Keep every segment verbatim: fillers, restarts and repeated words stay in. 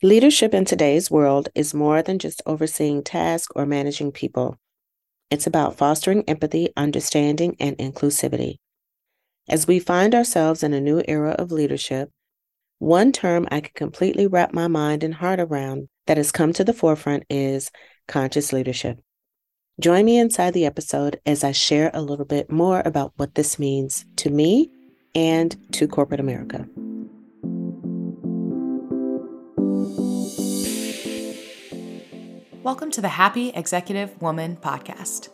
Leadership in today's world is more than just overseeing tasks or managing people. It's about fostering empathy, understanding, and inclusivity. As we find ourselves in a new era of leadership, one term I can completely wrap my mind and heart around that has come to the forefront is conscious leadership. Join me inside the episode as I share a little bit more about what this means to me and to corporate America. Welcome to the Happy Executive Woman Podcast.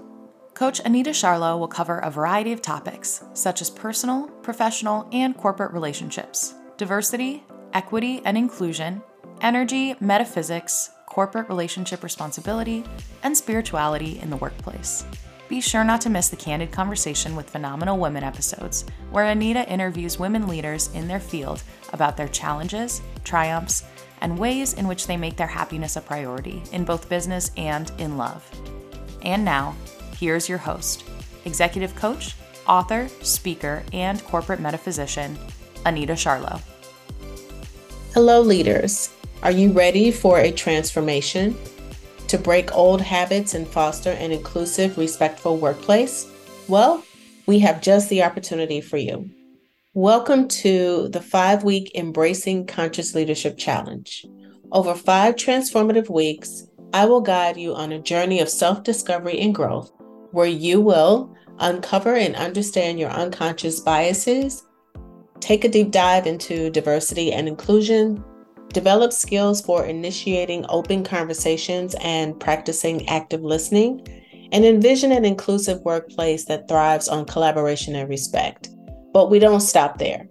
Coach Anita Charlot will cover a variety of topics, such as personal, professional, and corporate relationships, diversity, equity and inclusion, energy, metaphysics, corporate relationship responsibility, and spirituality in the workplace. Be sure not to miss the Candid Conversation with Phenomenal Women episodes, where Anita interviews women leaders in their field about their challenges, triumphs, and ways in which they make their happiness a priority in both business and in love. And now, here's your host, executive coach, author, speaker, and corporate metaphysician, Anita Charlot. Hello, leaders. Are you ready for a transformation? To break old habits and foster an inclusive, respectful workplace? Well, we have just the opportunity for you. Welcome to the five-week Embracing Conscious Leadership Challenge. Over five transformative weeks, I will guide you on a journey of self-discovery and growth, where you will uncover and understand your unconscious biases, take a deep dive into diversity and inclusion, develop skills for initiating open conversations and practicing active listening, and envision an inclusive workplace that thrives on collaboration and respect. But we don't stop there.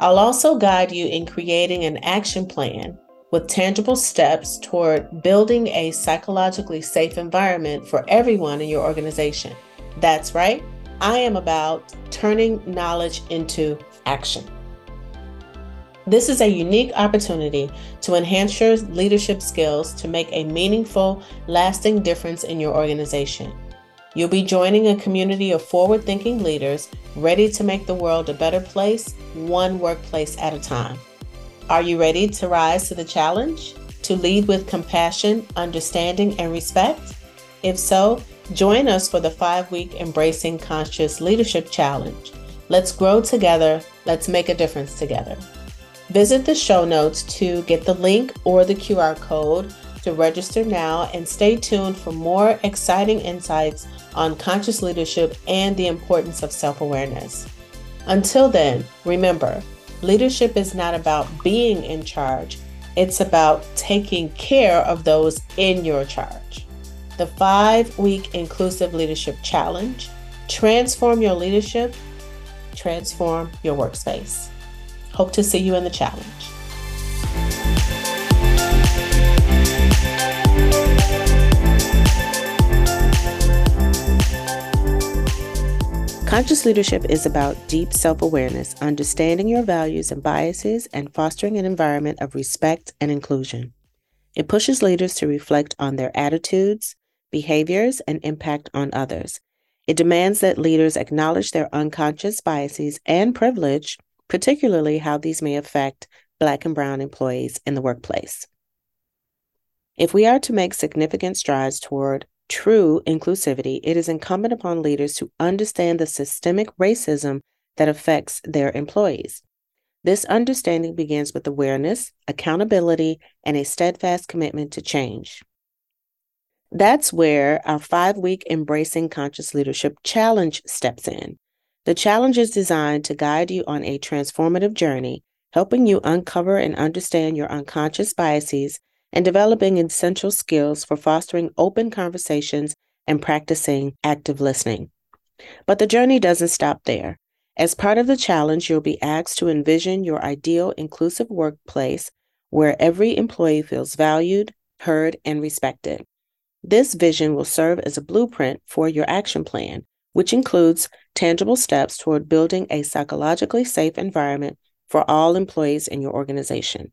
I'll also guide you in creating an action plan with tangible steps toward building a psychologically safe environment for everyone in your organization. That's right. I am about turning knowledge into action. This is a unique opportunity to enhance your leadership skills to make a meaningful, lasting difference in your organization. You'll be joining a community of forward-thinking leaders ready to make the world a better place, one workplace at a time. Are you ready to rise to the challenge? To lead with compassion, understanding, and respect? If so, join us for the five-week Embracing Conscious Leadership Challenge. Let's grow together. Let's make a difference together. Visit the show notes to get the link or the Q R code to register now, and stay tuned for more exciting insights on conscious leadership and the importance of self-awareness. Until then, remember, leadership is not about being in charge. It's about taking care of those in your charge. The five-week Inclusive Leadership Challenge. Transform your leadership. Transform your workspace. Hope to see you in the challenge. Conscious leadership is about deep self-awareness, understanding your values and biases, and fostering an environment of respect and inclusion. It pushes leaders to reflect on their attitudes, behaviors, and impact on others. It demands that leaders acknowledge their unconscious biases and privilege, particularly how these may affect Black and Brown employees in the workplace. If we are to make significant strides toward true inclusivity, it is incumbent upon leaders to understand the systemic racism that affects their employees. This understanding begins with awareness, accountability, and a steadfast commitment to change. That's where our five-week Embracing Conscious Leadership Challenge steps in. The challenge is designed to guide you on a transformative journey, helping you uncover and understand your unconscious biases and developing essential skills for fostering open conversations and practicing active listening. But the journey doesn't stop there. As part of the challenge, you'll be asked to envision your ideal inclusive workplace where every employee feels valued, heard, and respected. This vision will serve as a blueprint for your action plan, which includes tangible steps toward building a psychologically safe environment for all employees in your organization.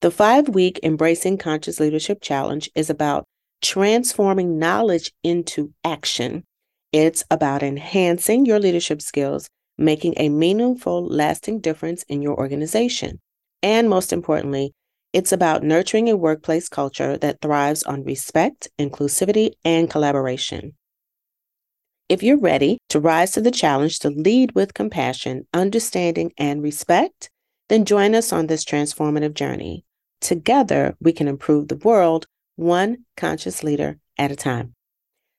The five-week Embracing Conscious Leadership Challenge is about transforming knowledge into action. It's about enhancing your leadership skills, making a meaningful, lasting difference in your organization, and most importantly, It's about nurturing a workplace culture that thrives on respect, inclusivity, and collaboration. If you're ready to rise to the challenge to lead with compassion, understanding, and respect, then join us on this transformative journey. Together, we can improve the world, one conscious leader at a time.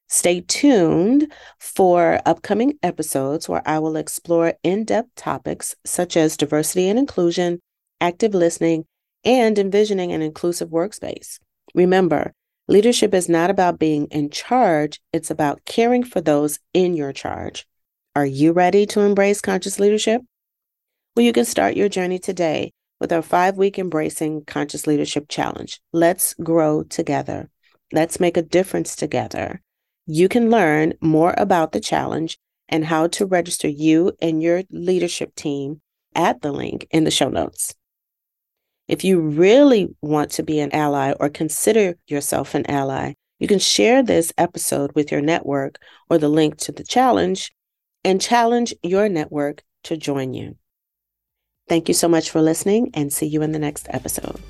Stay tuned for upcoming episodes where I will explore in-depth topics such as diversity and inclusion, active listening, and envisioning an inclusive workspace. Remember, leadership is not about being in charge, it's about caring for those in your charge. Are you ready to embrace conscious leadership? Well, you can start your journey today with our five-week Embracing Conscious Leadership Challenge. Let's grow together. Let's make a difference together. You can learn more about the challenge and how to register you and your leadership team at the link in the show notes. If you really want to be an ally or consider yourself an ally, you can share this episode with your network or the link to the challenge and challenge your network to join you. Thank you so much for listening and see you in the next episode.